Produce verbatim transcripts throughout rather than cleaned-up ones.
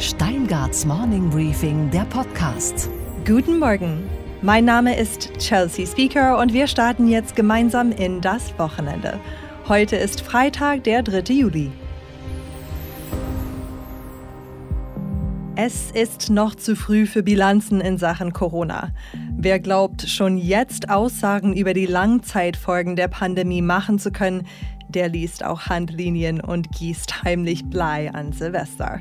Steingarts Morning Briefing, der Podcast. Guten Morgen, mein Name ist Chelsea Spieker und wir starten jetzt gemeinsam in das Wochenende. Heute ist Freitag, der dritte Juli. Es ist noch zu früh für Bilanzen in Sachen Corona. Wer glaubt, schon jetzt Aussagen über die Langzeitfolgen der Pandemie machen zu können, der liest auch Handlinien und gießt heimlich Blei an Silvester.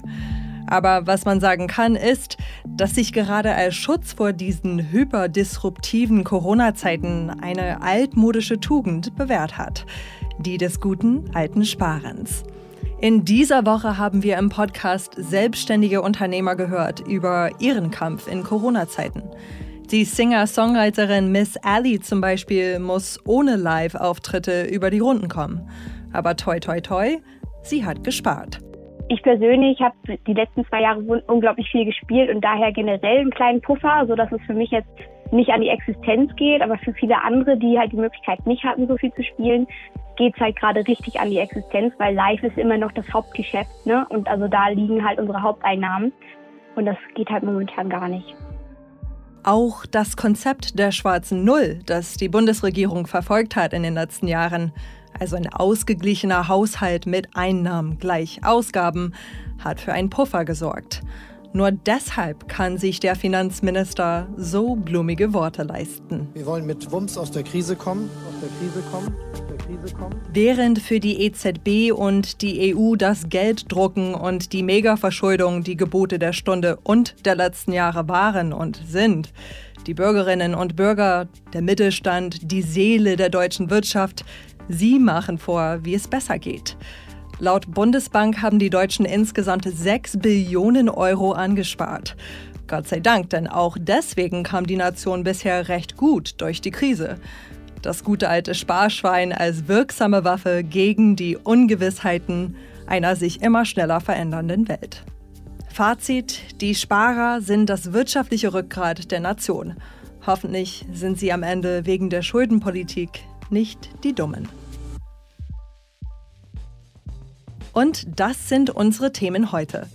Aber was man sagen kann, ist, dass sich gerade als Schutz vor diesen hyperdisruptiven Corona-Zeiten eine altmodische Tugend bewährt hat. Die des guten alten Sparens. In dieser Woche haben wir im Podcast selbstständige Unternehmer gehört über ihren Kampf in Corona-Zeiten. Die Singer-Songwriterin Miss Ally zum Beispiel muss ohne Live-Auftritte über die Runden kommen. Aber toi toi toi, sie hat gespart. Ich persönlich habe die letzten zwei Jahre unglaublich viel gespielt und daher generell einen kleinen Puffer, sodass es für mich jetzt nicht an die Existenz geht. Aber für viele andere, die halt die Möglichkeit nicht hatten, so viel zu spielen, geht es halt gerade richtig an die Existenz, weil live ist immer noch das Hauptgeschäft, ne? Und also da liegen halt unsere Haupteinnahmen und das geht halt momentan gar nicht. Auch das Konzept der schwarzen Null, das die Bundesregierung verfolgt hat in den letzten Jahren, also ein ausgeglichener Haushalt mit Einnahmen gleich Ausgaben, hat für einen Puffer gesorgt. Nur deshalb kann sich der Finanzminister so blumige Worte leisten. Wir wollen mit Wumms aus der Krise kommen, aus der Krise kommen, aus der Krise kommen. Während für die E Z B und die E U das Gelddrucken und die Megaverschuldung die Gebote der Stunde und der letzten Jahre waren und sind, die Bürgerinnen und Bürger, der Mittelstand, die Seele der deutschen Wirtschaft, sie machen vor, wie es besser geht. Laut Bundesbank haben die Deutschen insgesamt sechs Billionen Euro angespart. Gott sei Dank, denn auch deswegen kam die Nation bisher recht gut durch die Krise. Das gute alte Sparschwein als wirksame Waffe gegen die Ungewissheiten einer sich immer schneller verändernden Welt. Fazit: Die Sparer sind das wirtschaftliche Rückgrat der Nation. Hoffentlich sind sie am Ende wegen der Schuldenpolitik nicht die Dummen. Und das sind unsere Themen heute.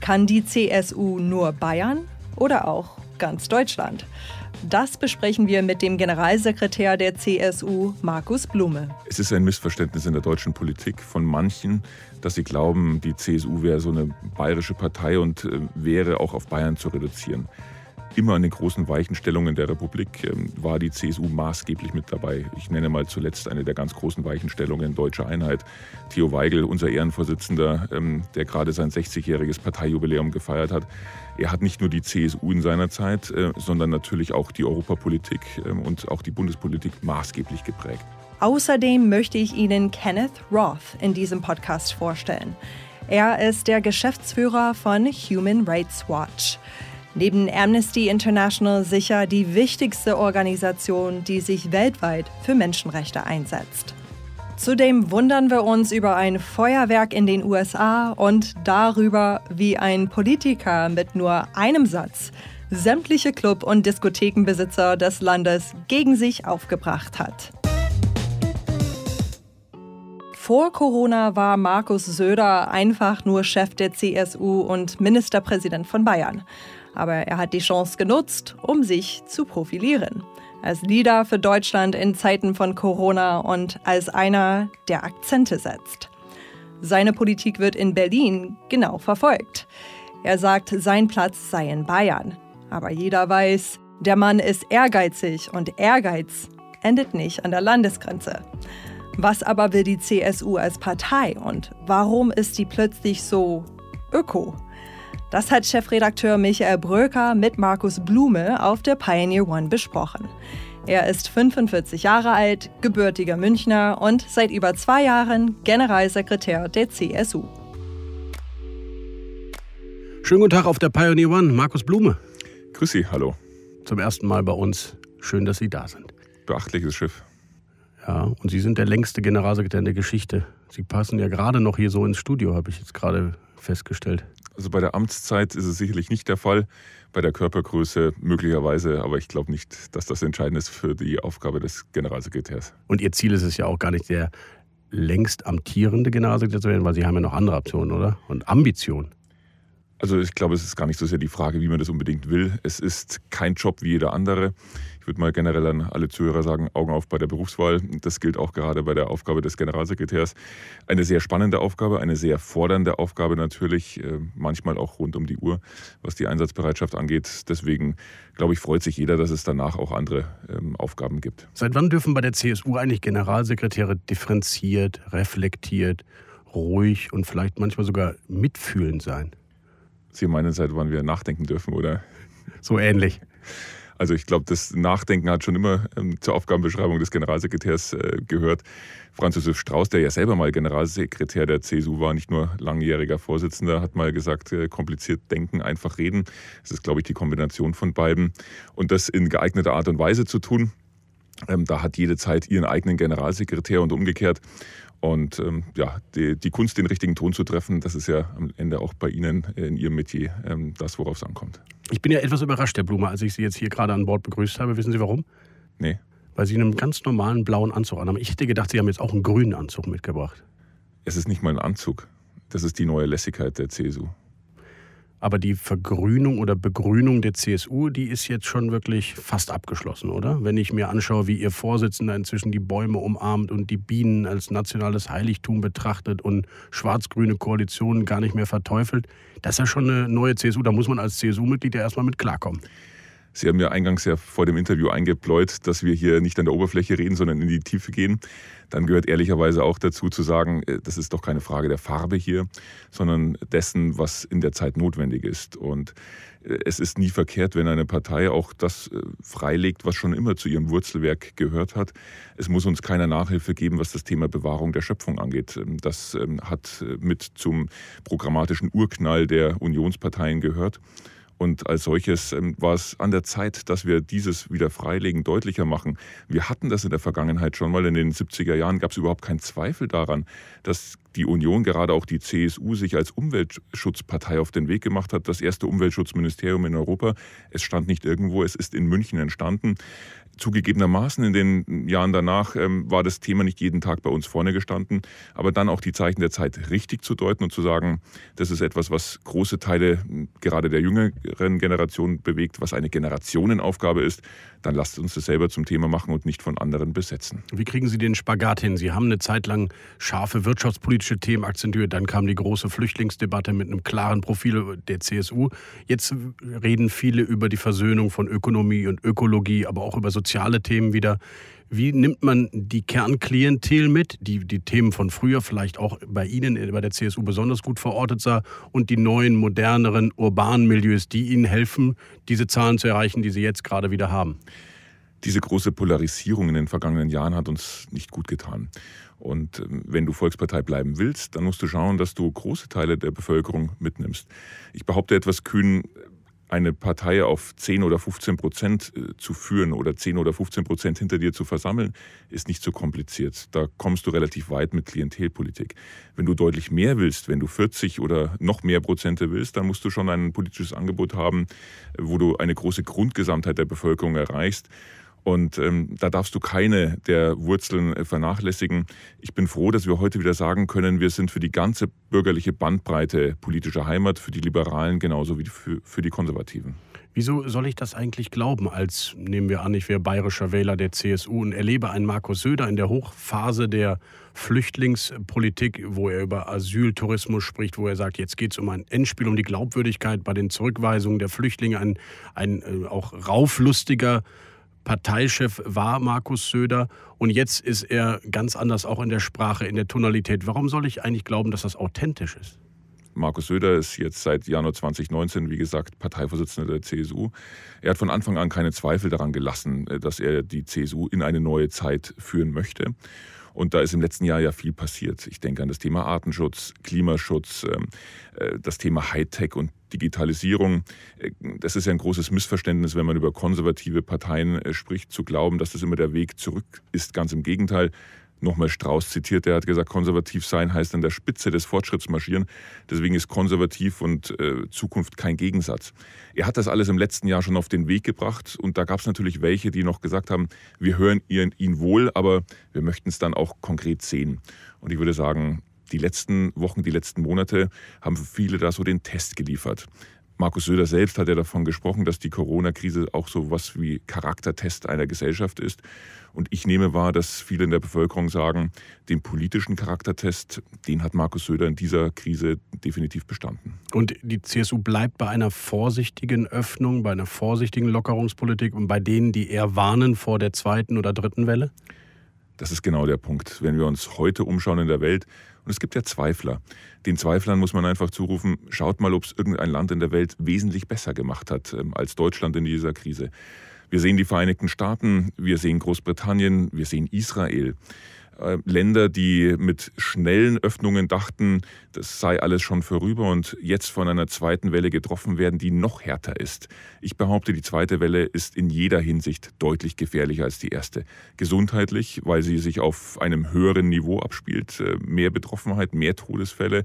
Kann die C S U nur Bayern oder auch ganz Deutschland? Das besprechen wir mit dem Generalsekretär der C S U, Markus Blume. Es ist ein Missverständnis in der deutschen Politik von manchen, dass sie glauben, die C S U wäre so eine bayerische Partei und wäre auch auf Bayern zu reduzieren. Immer an den großen Weichenstellungen der Republik war die C S U maßgeblich mit dabei. Ich nenne mal zuletzt eine der ganz großen Weichenstellungen, Deutsche Einheit. Theo Waigel, unser Ehrenvorsitzender, der gerade sein sechzigjähriges Parteijubiläum gefeiert hat. Er hat nicht nur die C S U in seiner Zeit, sondern natürlich auch die Europapolitik und auch die Bundespolitik maßgeblich geprägt. Außerdem möchte ich Ihnen Kenneth Roth in diesem Podcast vorstellen. Er ist der Geschäftsführer von Human Rights Watch. Neben Amnesty International sicher die wichtigste Organisation, die sich weltweit für Menschenrechte einsetzt. Zudem wundern wir uns über ein Feuerwerk in den U S A und darüber, wie ein Politiker mit nur einem Satz sämtliche Club- und Diskothekenbesitzer des Landes gegen sich aufgebracht hat. Vor Corona war Markus Söder einfach nur Chef der C S U und Ministerpräsident von Bayern. Aber er hat die Chance genutzt, um sich zu profilieren. Als Leader für Deutschland in Zeiten von Corona und als einer, der Akzente setzt. Seine Politik wird in Berlin genau verfolgt. Er sagt, sein Platz sei in Bayern. Aber jeder weiß, der Mann ist ehrgeizig und Ehrgeiz endet nicht an der Landesgrenze. Was aber will die C S U als Partei und warum ist die plötzlich so öko? Das hat Chefredakteur Michael Bröker mit Markus Blume auf der Pioneer One besprochen. Er ist fünfundvierzig Jahre alt, gebürtiger Münchner und seit über zwei Jahren Generalsekretär der C S U. Schönen guten Tag auf der Pioneer One, Markus Blume. Grüß Sie, hallo. Zum ersten Mal bei uns. Schön, dass Sie da sind. Beachtliches Schiff. Ja, und Sie sind der längste Generalsekretär in der Geschichte. Sie passen ja gerade noch hier so ins Studio, habe ich jetzt gerade festgestellt. Also bei der Amtszeit ist es sicherlich nicht der Fall, bei der Körpergröße möglicherweise, aber ich glaube nicht, dass das entscheidend ist für die Aufgabe des Generalsekretärs. Und Ihr Ziel ist es ja auch gar nicht, der längst amtierende Generalsekretär zu werden, weil Sie haben ja noch andere Optionen, oder? Und Ambitionen. Also ich glaube, es ist gar nicht so sehr die Frage, wie man das unbedingt will. Es ist kein Job wie jeder andere. Ich würde mal generell an alle Zuhörer sagen, Augen auf bei der Berufswahl. Das gilt auch gerade bei der Aufgabe des Generalsekretärs. Eine sehr spannende Aufgabe, eine sehr fordernde Aufgabe natürlich, manchmal auch rund um die Uhr, was die Einsatzbereitschaft angeht. Deswegen, glaube ich, freut sich jeder, dass es danach auch andere ähm, Aufgaben gibt. Seit wann dürfen bei der C S U eigentlich Generalsekretäre differenziert, reflektiert, ruhig und vielleicht manchmal sogar mitfühlend sein? Sie meinen, seit wann wir nachdenken dürfen, oder? So ähnlich. Also ich glaube, das Nachdenken hat schon immer ähm, zur Aufgabenbeschreibung des Generalsekretärs äh, gehört. Franz Josef Strauß, der ja selber mal Generalsekretär der C S U war, nicht nur langjähriger Vorsitzender, hat mal gesagt, äh, kompliziert denken, einfach reden. Das ist, glaube ich, die Kombination von beiden. Und das in geeigneter Art und Weise zu tun, ähm, da hat jede Zeit ihren eigenen Generalsekretär und umgekehrt. Und ähm, ja, die, die Kunst, den richtigen Ton zu treffen, das ist ja am Ende auch bei Ihnen in Ihrem Metier ähm, das, worauf es ankommt. Ich bin ja etwas überrascht, Herr Blume, als ich Sie jetzt hier gerade an Bord begrüßt habe. Wissen Sie warum? Nee. Weil Sie einen ganz normalen blauen Anzug anhaben. Ich hätte gedacht, Sie haben jetzt auch einen grünen Anzug mitgebracht. Es ist nicht mal ein Anzug. Das ist die neue Lässigkeit der C S U. Aber die Vergrünung oder Begrünung der C S U, die ist jetzt schon wirklich fast abgeschlossen, oder? Wenn ich mir anschaue, wie Ihr Vorsitzender inzwischen die Bäume umarmt und die Bienen als nationales Heiligtum betrachtet und schwarz-grüne Koalitionen gar nicht mehr verteufelt, das ist ja schon eine neue C S U. Da muss man als C S U-Mitglied ja erstmal mit klarkommen. Sie haben ja eingangs ja vor dem Interview eingebläut, dass wir hier nicht an der Oberfläche reden, sondern in die Tiefe gehen. Dann gehört ehrlicherweise auch dazu zu sagen, das ist doch keine Frage der Farbe hier, sondern dessen, was in der Zeit notwendig ist. Und es ist nie verkehrt, wenn eine Partei auch das freilegt, was schon immer zu ihrem Wurzelwerk gehört hat. Es muss uns keiner Nachhilfe geben, was das Thema Bewahrung der Schöpfung angeht. Das hat mit zum programmatischen Urknall der Unionsparteien gehört. Und als solches war es an der Zeit, dass wir dieses wieder freilegen, deutlicher machen. Wir hatten das in der Vergangenheit schon mal. In den siebziger Jahren gab es überhaupt keinen Zweifel daran, dass die Union, gerade auch die C S U, sich als Umweltschutzpartei auf den Weg gemacht hat. Das erste Umweltschutzministerium in Europa. Es stand nicht irgendwo, es ist in München entstanden. Zugegebenermaßen in den Jahren danach ähm, war das Thema nicht jeden Tag bei uns vorne gestanden, aber dann auch die Zeichen der Zeit richtig zu deuten und zu sagen, das ist etwas, was große Teile gerade der jüngeren Generation bewegt, was eine Generationenaufgabe ist, dann lasst uns das selber zum Thema machen und nicht von anderen besetzen. Wie kriegen Sie den Spagat hin? Sie haben eine Zeit lang scharfe wirtschaftspolitische Themen akzentuiert, dann kam die große Flüchtlingsdebatte mit einem klaren Profil der C S U. Jetzt reden viele über die Versöhnung von Ökonomie und Ökologie, aber auch über so soziale Themen wieder. Wie nimmt man die Kernklientel mit, die die Themen von früher vielleicht auch bei Ihnen, bei der C S U besonders gut verortet sah, und die neuen, moderneren, urbanen Milieus, die Ihnen helfen, diese Zahlen zu erreichen, die Sie jetzt gerade wieder haben? Diese große Polarisierung in den vergangenen Jahren hat uns nicht gut getan. Und wenn du Volkspartei bleiben willst, dann musst du schauen, dass du große Teile der Bevölkerung mitnimmst. Ich behaupte etwas kühn, eine Partei auf zehn oder fünfzehn Prozent zu führen oder zehn oder fünfzehn Prozent hinter dir zu versammeln, ist nicht so kompliziert. Da kommst du relativ weit mit Klientelpolitik. Wenn du deutlich mehr willst, wenn du vierzig oder noch mehr Prozente willst, dann musst du schon ein politisches Angebot haben, wo du eine große Grundgesamtheit der Bevölkerung erreichst. Und ähm, da darfst du keine der Wurzeln äh, vernachlässigen. Ich bin froh, dass wir heute wieder sagen können, wir sind für die ganze bürgerliche Bandbreite politischer Heimat, für die Liberalen genauso wie für, für die Konservativen. Wieso soll ich das eigentlich glauben, als, nehmen wir an, ich wäre bayerischer Wähler der C S U und erlebe einen Markus Söder in der Hochphase der Flüchtlingspolitik, wo er über Asyltourismus spricht, wo er sagt, jetzt geht es um ein Endspiel, um die Glaubwürdigkeit bei den Zurückweisungen der Flüchtlinge, ein, ein äh, auch rauflustiger Parteichef war Markus Söder, und jetzt ist er ganz anders auch in der Sprache, in der Tonalität. Warum soll ich eigentlich glauben, dass das authentisch ist? Markus Söder ist jetzt seit Januar zwanzig neunzehn, wie gesagt, Parteivorsitzender der C S U. Er hat von Anfang an keine Zweifel daran gelassen, dass er die C S U in eine neue Zeit führen möchte. Und da ist im letzten Jahr ja viel passiert. Ich denke an das Thema Artenschutz, Klimaschutz, das Thema Hightech und Digitalisierung. Das ist ja ein großes Missverständnis, wenn man über konservative Parteien spricht, zu glauben, dass das immer der Weg zurück ist. Ganz im Gegenteil. Nochmal Strauß zitiert, der hat gesagt, konservativ sein heißt an der Spitze des Fortschritts marschieren. Deswegen ist konservativ und äh, Zukunft kein Gegensatz. Er hat das alles im letzten Jahr schon auf den Weg gebracht. Und da gab es natürlich welche, die noch gesagt haben, wir hören ihn, ihn wohl, aber wir möchten es dann auch konkret sehen. Und ich würde sagen, die letzten Wochen, die letzten Monate haben für viele da so den Test geliefert. Markus Söder selbst hat ja davon gesprochen, dass die Corona-Krise auch so was wie Charaktertest einer Gesellschaft ist. Und ich nehme wahr, dass viele in der Bevölkerung sagen, den politischen Charaktertest, den hat Markus Söder in dieser Krise definitiv bestanden. Und die C S U bleibt bei einer vorsichtigen Öffnung, bei einer vorsichtigen Lockerungspolitik und bei denen, die eher warnen vor der zweiten oder dritten Welle? Das ist genau der Punkt. Wenn wir uns heute umschauen in der Welt, und es gibt ja Zweifler. Den Zweiflern muss man einfach zurufen, schaut mal, ob es irgendein Land in der Welt wesentlich besser gemacht hat ähm, als Deutschland in dieser Krise. Wir sehen die Vereinigten Staaten, wir sehen Großbritannien, wir sehen Israel. Äh, Länder, die mit schnellen Öffnungen dachten, das sei alles schon vorüber und jetzt von einer zweiten Welle getroffen werden, die noch härter ist. Ich behaupte, die zweite Welle ist in jeder Hinsicht deutlich gefährlicher als die erste. Gesundheitlich, weil sie sich auf einem höheren Niveau abspielt, äh, mehr Betroffenheit, mehr Todesfälle.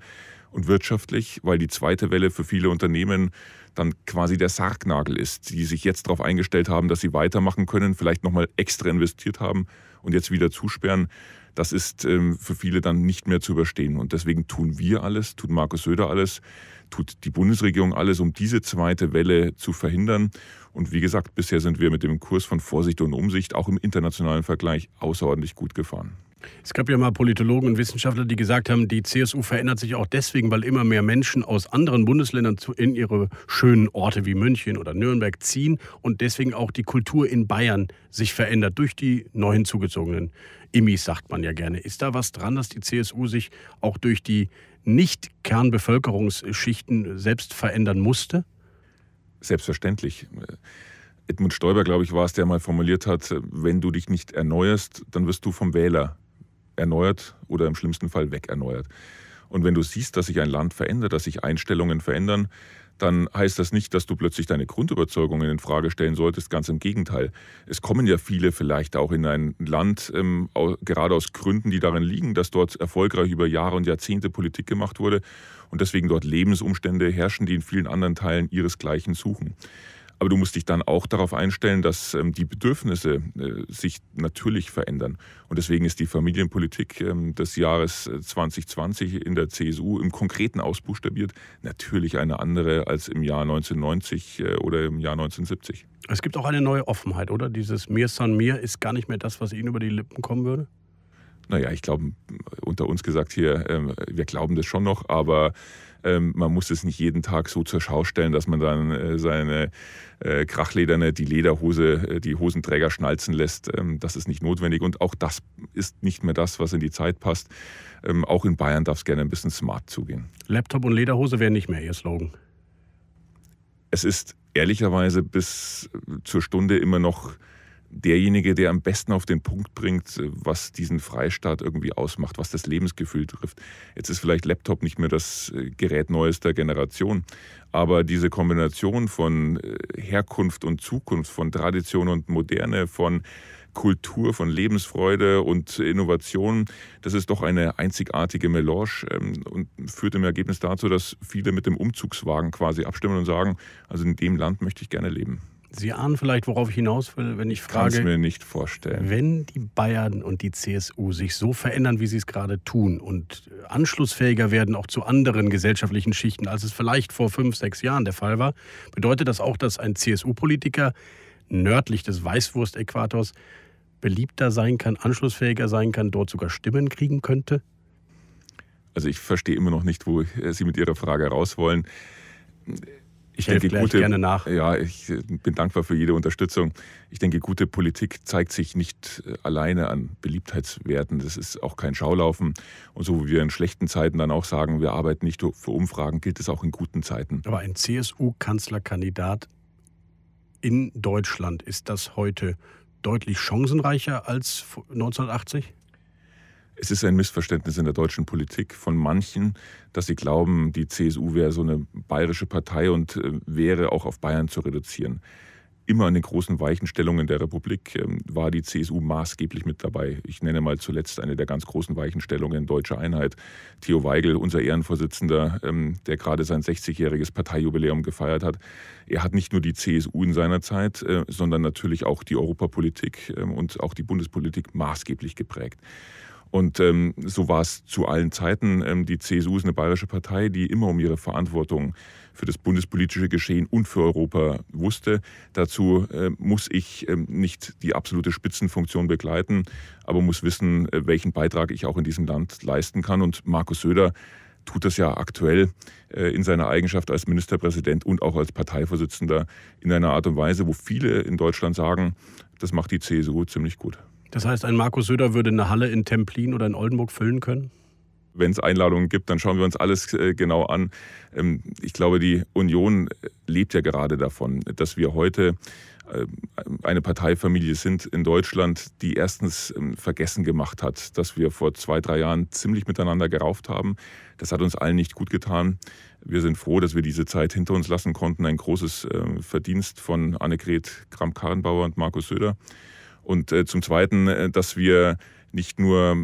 Und wirtschaftlich, weil die zweite Welle für viele Unternehmen dann quasi der Sargnagel ist, die sich jetzt darauf eingestellt haben, dass sie weitermachen können, vielleicht nochmal extra investiert haben und jetzt wieder zusperren. Das ist ähm, für viele dann nicht mehr zu überstehen. Und deswegen tun wir alles, tut Markus Söder alles, tut die Bundesregierung alles, um diese zweite Welle zu verhindern. Und wie gesagt, bisher sind wir mit dem Kurs von Vorsicht und Umsicht auch im internationalen Vergleich außerordentlich gut gefahren. Es gab ja mal Politologen und Wissenschaftler, die gesagt haben, die C S U verändert sich auch deswegen, weil immer mehr Menschen aus anderen Bundesländern in ihre schönen Orte wie München oder Nürnberg ziehen und deswegen auch die Kultur in Bayern sich verändert durch die neu hinzugezogenen Immis, sagt man ja gerne. Ist da was dran, dass die C S U sich auch durch die Nicht-Kernbevölkerungsschichten selbst verändern musste? Selbstverständlich. Edmund Stoiber, glaube ich, war es, der mal formuliert hat, wenn du dich nicht erneuerst, dann wirst du vom Wähler erneuert oder im schlimmsten Fall wegerneuert. Und wenn du siehst, dass sich ein Land verändert, dass sich Einstellungen verändern, dann heißt das nicht, dass du plötzlich deine Grundüberzeugungen in Frage stellen solltest. Ganz im Gegenteil. Es kommen ja viele vielleicht auch in ein Land, ähm, gerade aus Gründen, die darin liegen, dass dort erfolgreich über Jahre und Jahrzehnte Politik gemacht wurde und deswegen dort Lebensumstände herrschen, die in vielen anderen Teilen ihresgleichen suchen. Aber du musst dich dann auch darauf einstellen, dass ähm, die Bedürfnisse äh, sich natürlich verändern. Und deswegen ist die Familienpolitik ähm, des Jahres zwanzig zwanzig in der C S U im Konkreten ausbuchstabiert natürlich eine andere als im Jahr neunzehnhundertneunzig äh, oder im Jahr neunzehnhundertsiebzig. Es gibt auch eine neue Offenheit, oder? Dieses Mir san mir ist gar nicht mehr das, was Ihnen über die Lippen kommen würde? Naja, ich glaube, unter uns gesagt hier, äh, wir glauben das schon noch, aber man muss es nicht jeden Tag so zur Schau stellen, dass man dann seine Krachlederne, die Lederhose, die Hosenträger schnalzen lässt. Das ist nicht notwendig und auch das ist nicht mehr das, was in die Zeit passt. Auch in Bayern darf es gerne ein bisschen smart zugehen. Laptop und Lederhose wären nicht mehr Ihr Slogan. Es ist ehrlicherweise bis zur Stunde immer noch derjenige, der am besten auf den Punkt bringt, was diesen Freistaat irgendwie ausmacht, was das Lebensgefühl trifft. Jetzt ist vielleicht Laptop nicht mehr das Gerät neuester Generation, aber diese Kombination von Herkunft und Zukunft, von Tradition und Moderne, von Kultur, von Lebensfreude und Innovation, das ist doch eine einzigartige Melange und führt im Ergebnis dazu, dass viele mit dem Umzugswagen quasi abstimmen und sagen, also in dem Land möchte ich gerne leben. Sie ahnen vielleicht, worauf ich hinaus will, wenn ich frage. Kannst mir nicht vorstellen. Wenn die Bayern und die C S U sich so verändern, wie sie es gerade tun und anschlussfähiger werden auch zu anderen gesellschaftlichen Schichten, als es vielleicht vor fünf, sechs Jahren der Fall war, bedeutet das auch, dass ein C S U-Politiker nördlich des Weißwurst-Äquators beliebter sein kann, anschlussfähiger sein kann, dort sogar Stimmen kriegen könnte? Also ich verstehe immer noch nicht, wo Sie mit Ihrer Frage raus wollen. Ich denke, gute, gerne nach. Ja, ich bin dankbar für jede Unterstützung. Ich denke, gute Politik zeigt sich nicht alleine an Beliebtheitswerten. Das ist auch kein Schaulaufen. Und so wie wir in schlechten Zeiten dann auch sagen, wir arbeiten nicht für Umfragen, gilt es auch in guten Zeiten. Aber ein C S U-Kanzlerkandidat in Deutschland, ist das heute deutlich chancenreicher als neunzehnhundertachtzig? Es ist ein Missverständnis in der deutschen Politik von manchen, dass sie glauben, die C S U wäre so eine bayerische Partei und wäre auch auf Bayern zu reduzieren. Immer an den großen Weichenstellungen der Republik war die C S U maßgeblich mit dabei. Ich nenne mal zuletzt eine der ganz großen Weichenstellungen, Deutsche Einheit. Theo Waigel, unser Ehrenvorsitzender, der gerade sein sechzigjähriges Parteijubiläum gefeiert hat. Er hat nicht nur die C S U in seiner Zeit, sondern natürlich auch die Europapolitik und auch die Bundespolitik maßgeblich geprägt. Und ähm, so war es zu allen Zeiten. Ähm, die C S U ist eine bayerische Partei, die immer um ihre Verantwortung für das bundespolitische Geschehen und für Europa wusste. Dazu äh, muss ich äh, nicht die absolute Spitzenfunktion begleiten, aber muss wissen, äh, welchen Beitrag ich auch in diesem Land leisten kann. Und Markus Söder tut das ja aktuell äh, in seiner Eigenschaft als Ministerpräsident und auch als Parteivorsitzender in einer Art und Weise, wo viele in Deutschland sagen, das macht die C S U ziemlich gut. Das heißt, ein Markus Söder würde eine Halle in Templin oder in Oldenburg füllen können? Wenn es Einladungen gibt, dann schauen wir uns alles genau an. Ich glaube, die Union lebt ja gerade davon, dass wir heute eine Parteifamilie sind in Deutschland, die erstens vergessen gemacht hat, dass wir vor zwei, drei Jahren ziemlich miteinander gerauft haben. Das hat uns allen nicht gut getan. Wir sind froh, dass wir diese Zeit hinter uns lassen konnten. Ein großes Verdienst von Annegret Kramp-Karrenbauer und Markus Söder. Und zum Zweiten, dass wir nicht nur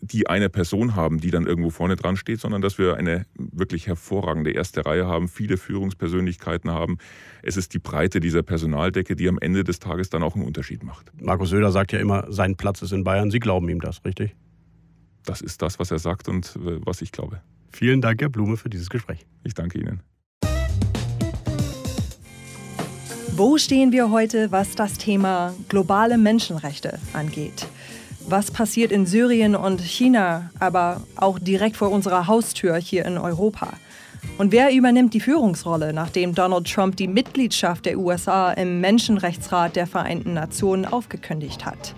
die eine Person haben, die dann irgendwo vorne dran steht, sondern dass wir eine wirklich hervorragende erste Reihe haben, viele Führungspersönlichkeiten haben. Es ist die Breite dieser Personaldecke, die am Ende des Tages dann auch einen Unterschied macht. Markus Söder sagt ja immer, sein Platz ist in Bayern. Sie glauben ihm das, richtig? Das ist das, was er sagt und was ich glaube. Vielen Dank, Herr Blume, für dieses Gespräch. Ich danke Ihnen. Wo stehen wir heute, was das Thema globale Menschenrechte angeht? Was passiert in Syrien und China, aber auch direkt vor unserer Haustür hier in Europa? Und wer übernimmt die Führungsrolle, nachdem Donald Trump die Mitgliedschaft der U S A im Menschenrechtsrat der Vereinten Nationen aufgekündigt hat?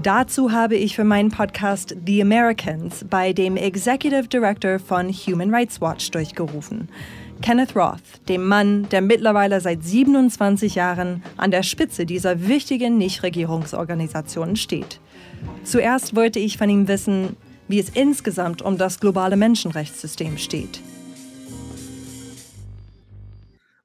Dazu habe ich für meinen Podcast The Americans bei dem Executive Director von Human Rights Watch durchgerufen. Kenneth Roth, dem Mann, der mittlerweile seit siebenundzwanzig Jahren an der Spitze dieser wichtigen Nichtregierungsorganisationen steht. Zuerst wollte ich von ihm wissen, wie es insgesamt um das globale Menschenrechtssystem steht.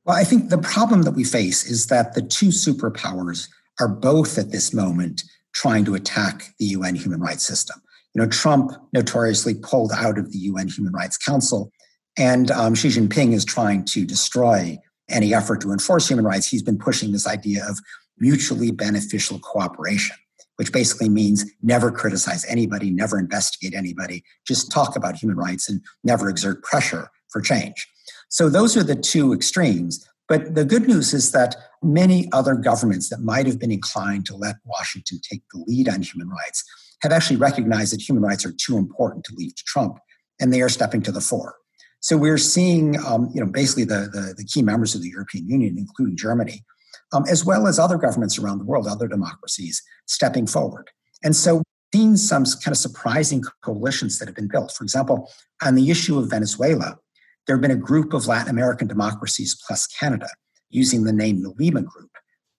Well, I think the problem that we face is that the two superpowers are both at this moment trying to attack the U N human rights system. You know, Trump notoriously pulled out of the U N Human Rights Council. And um, Xi Jinping is trying to destroy any effort to enforce human rights. He's been pushing this idea of mutually beneficial cooperation, which basically means never criticize anybody, never investigate anybody, just talk about human rights and never exert pressure for change. So those are the two extremes. But the good news is that many other governments that might have been inclined to let Washington take the lead on human rights have actually recognized that human rights are too important to leave to Trump, and they are stepping to the fore. So we're seeing, um, you know, basically the, the, the key members of the European Union, including Germany, um, as well as other governments around the world, other democracies, stepping forward. And so we've seen some kind of surprising coalitions that have been built. For example, on the issue of Venezuela, there have been a group of Latin American democracies plus Canada, using the name the Lima Group,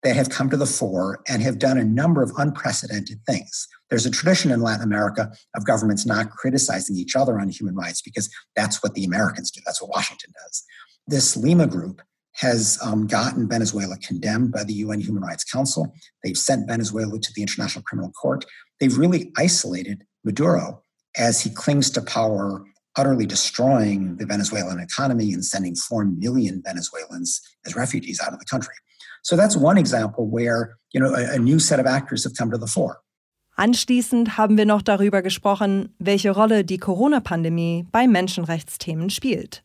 that have come to the fore and have done a number of unprecedented things. There's a tradition in Latin America of governments not criticizing each other on human rights because that's what the Americans do. That's what Washington does. This Lima group has um, gotten Venezuela condemned by the U N Human Rights Council. They've sent Venezuela to the International Criminal Court. They've really isolated Maduro as he clings to power, utterly destroying the Venezuelan economy and sending four million Venezuelans as refugees out of the country. So that's one example where, you know, a, a new set of actors have come to the fore. Anschließend haben wir noch darüber gesprochen, welche Rolle die Corona-Pandemie bei Menschenrechtsthemen spielt.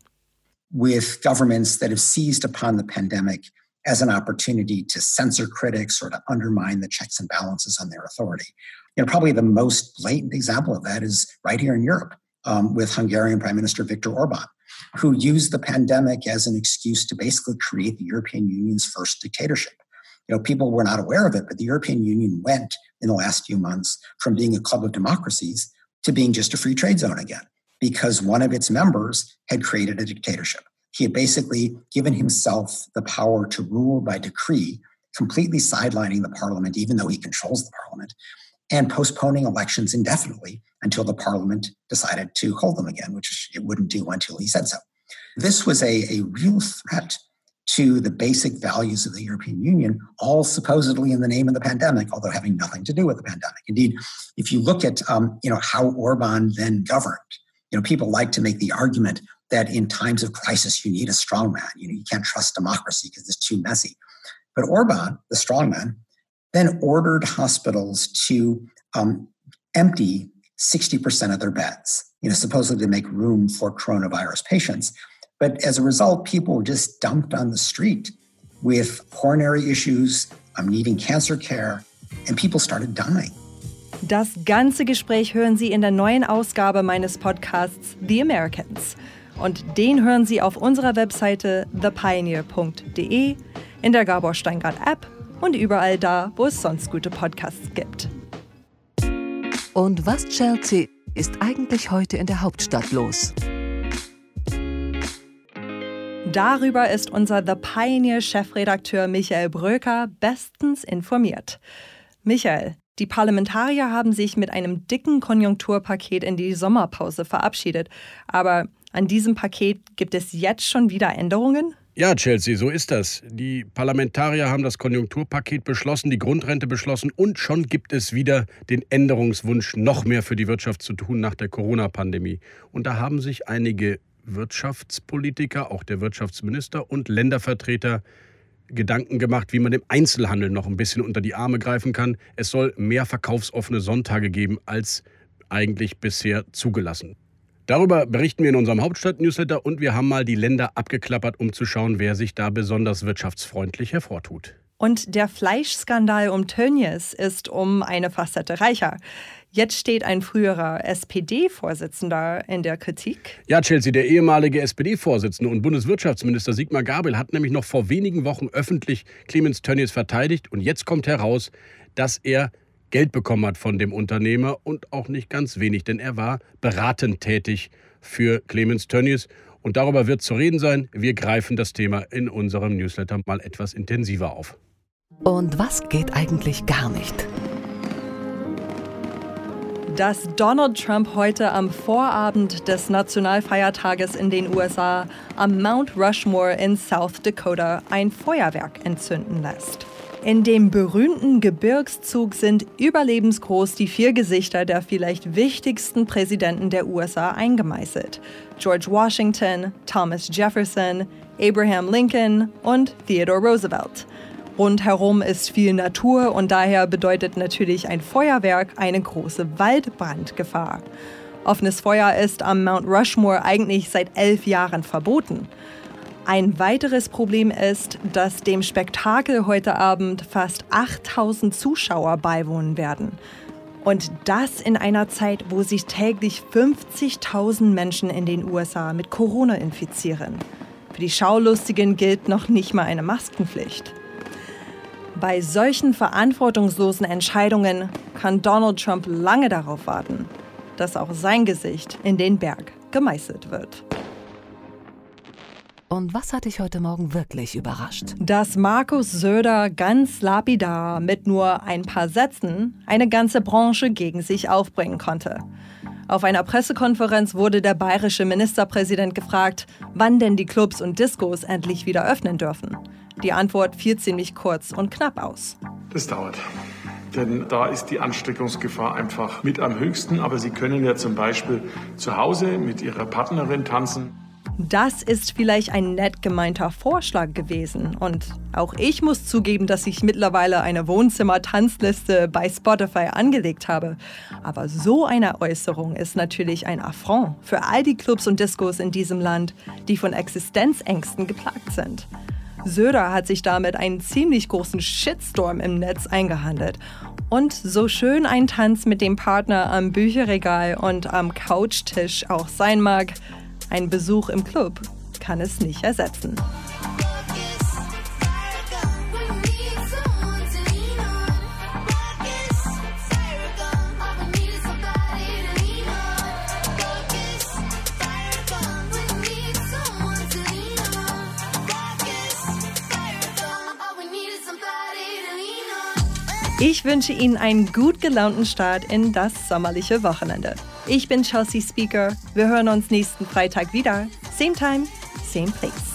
With governments that have seized upon the pandemic as an opportunity to censor critics or to undermine the checks and balances on their authority. You know, probably the most blatant example of that is right here in Europe um, with Hungarian Prime Minister Viktor Orbán, who used the pandemic as an excuse to basically create the European Union's first dictatorship. You know, people were not aware of it, but the European Union went in the last few months from being a club of democracies to being just a free trade zone again, because one of its members had created a dictatorship. He had basically given himself the power to rule by decree, completely sidelining the parliament, even though he controls the parliament, and postponing elections indefinitely until the parliament decided to hold them again, which it wouldn't do until he said so. This was a, a real threat to the basic values of the European Union, all supposedly in the name of the pandemic, although having nothing to do with the pandemic. Indeed, if you look at um, you know, how Orbán then governed, you know, people like to make the argument that in times of crisis, you need a strong man. You know, you can't trust democracy because it's too messy. But Orbán, the strong man, then ordered hospitals to um, empty sixty percent of their beds, you know, supposedly to make room for coronavirus patients. But as a result, people were just dumped on the street with coronary issues, um, needing cancer care, and people started dying. Das ganze Gespräch hören Sie in der neuen Ausgabe meines Podcasts The Americans. Und den hören Sie auf unserer Webseite the pioneer dot d e, in der Gabor-Steingart-App und überall da, wo es sonst gute Podcasts gibt. Und was, Chelsea, ist eigentlich heute in der Hauptstadt los? Darüber ist unser The Pioneer-Chefredakteur Michael Bröker bestens informiert. Michael, die Parlamentarier haben sich mit einem dicken Konjunkturpaket in die Sommerpause verabschiedet. Aber an diesem Paket gibt es jetzt schon wieder Änderungen? Ja, Chelsea, so ist das. Die Parlamentarier haben das Konjunkturpaket beschlossen, die Grundrente beschlossen und schon gibt es wieder den Änderungswunsch, noch mehr für die Wirtschaft zu tun nach der Corona-Pandemie. Und da haben sich einige Wirtschaftspolitiker, auch der Wirtschaftsminister und Ländervertreter Gedanken gemacht, wie man dem Einzelhandel noch ein bisschen unter die Arme greifen kann. Es soll mehr verkaufsoffene Sonntage geben, als eigentlich bisher zugelassen. Darüber berichten wir in unserem Hauptstadt-Newsletter und wir haben mal die Länder abgeklappert, um zu schauen, wer sich da besonders wirtschaftsfreundlich hervortut. Und der Fleischskandal um Tönnies ist um eine Facette reicher. Jetzt steht ein früherer S P D-Vorsitzender in der Kritik. Ja, Chelsea, der ehemalige S P D-Vorsitzende und Bundeswirtschaftsminister Sigmar Gabriel hat nämlich noch vor wenigen Wochen öffentlich Clemens Tönnies verteidigt. Und jetzt kommt heraus, dass er Geld bekommen hat von dem Unternehmer und auch nicht ganz wenig, denn er war beratend tätig für Clemens Tönnies. Und darüber wird zu reden sein. Wir greifen das Thema in unserem Newsletter mal etwas intensiver auf. Und was geht eigentlich gar nicht? Dass Donald Trump heute am Vorabend des Nationalfeiertages in den U S A am Mount Rushmore in South Dakota ein Feuerwerk entzünden lässt. In dem berühmten Gebirgszug sind überlebensgroß die vier Gesichter der vielleicht wichtigsten Präsidenten der U S A eingemeißelt: George Washington, Thomas Jefferson, Abraham Lincoln und Theodore Roosevelt. Rundherum ist viel Natur und daher bedeutet natürlich ein Feuerwerk eine große Waldbrandgefahr. Offenes Feuer ist am Mount Rushmore eigentlich seit elf Jahren verboten. Ein weiteres Problem ist, dass dem Spektakel heute Abend fast achttausend Zuschauer beiwohnen werden. Und das in einer Zeit, wo sich täglich fünfzigtausend Menschen in den U S A mit Corona infizieren. Für die Schaulustigen gilt noch nicht mal eine Maskenpflicht. Bei solchen verantwortungslosen Entscheidungen kann Donald Trump lange darauf warten, dass auch sein Gesicht in den Berg gemeißelt wird. Und was hat dich heute Morgen wirklich überrascht? Dass Markus Söder ganz lapidar mit nur ein paar Sätzen eine ganze Branche gegen sich aufbringen konnte. Auf einer Pressekonferenz wurde der bayerische Ministerpräsident gefragt, wann denn die Clubs und Diskos endlich wieder öffnen dürfen. Die Antwort fiel ziemlich kurz und knapp aus. Das dauert, denn da ist die Ansteckungsgefahr einfach mit am höchsten. Aber Sie können ja zum Beispiel zu Hause mit Ihrer Partnerin tanzen. Das ist vielleicht ein nett gemeinter Vorschlag gewesen. Und auch ich muss zugeben, dass ich mittlerweile eine Wohnzimmer-Tanzliste bei Spotify angelegt habe. Aber so eine Äußerung ist natürlich ein Affront für all die Clubs und Diskos in diesem Land, die von Existenzängsten geplagt sind. Söder hat sich damit einen ziemlich großen Shitstorm im Netz eingehandelt. Und so schön ein Tanz mit dem Partner am Bücherregal und am Couchtisch auch sein mag, ein Besuch im Club kann es nicht ersetzen. Ich wünsche Ihnen einen gut gelaunten Start in das sommerliche Wochenende. Ich bin Chelsea Spieker. Wir hören uns nächsten Freitag wieder. Same time, same place.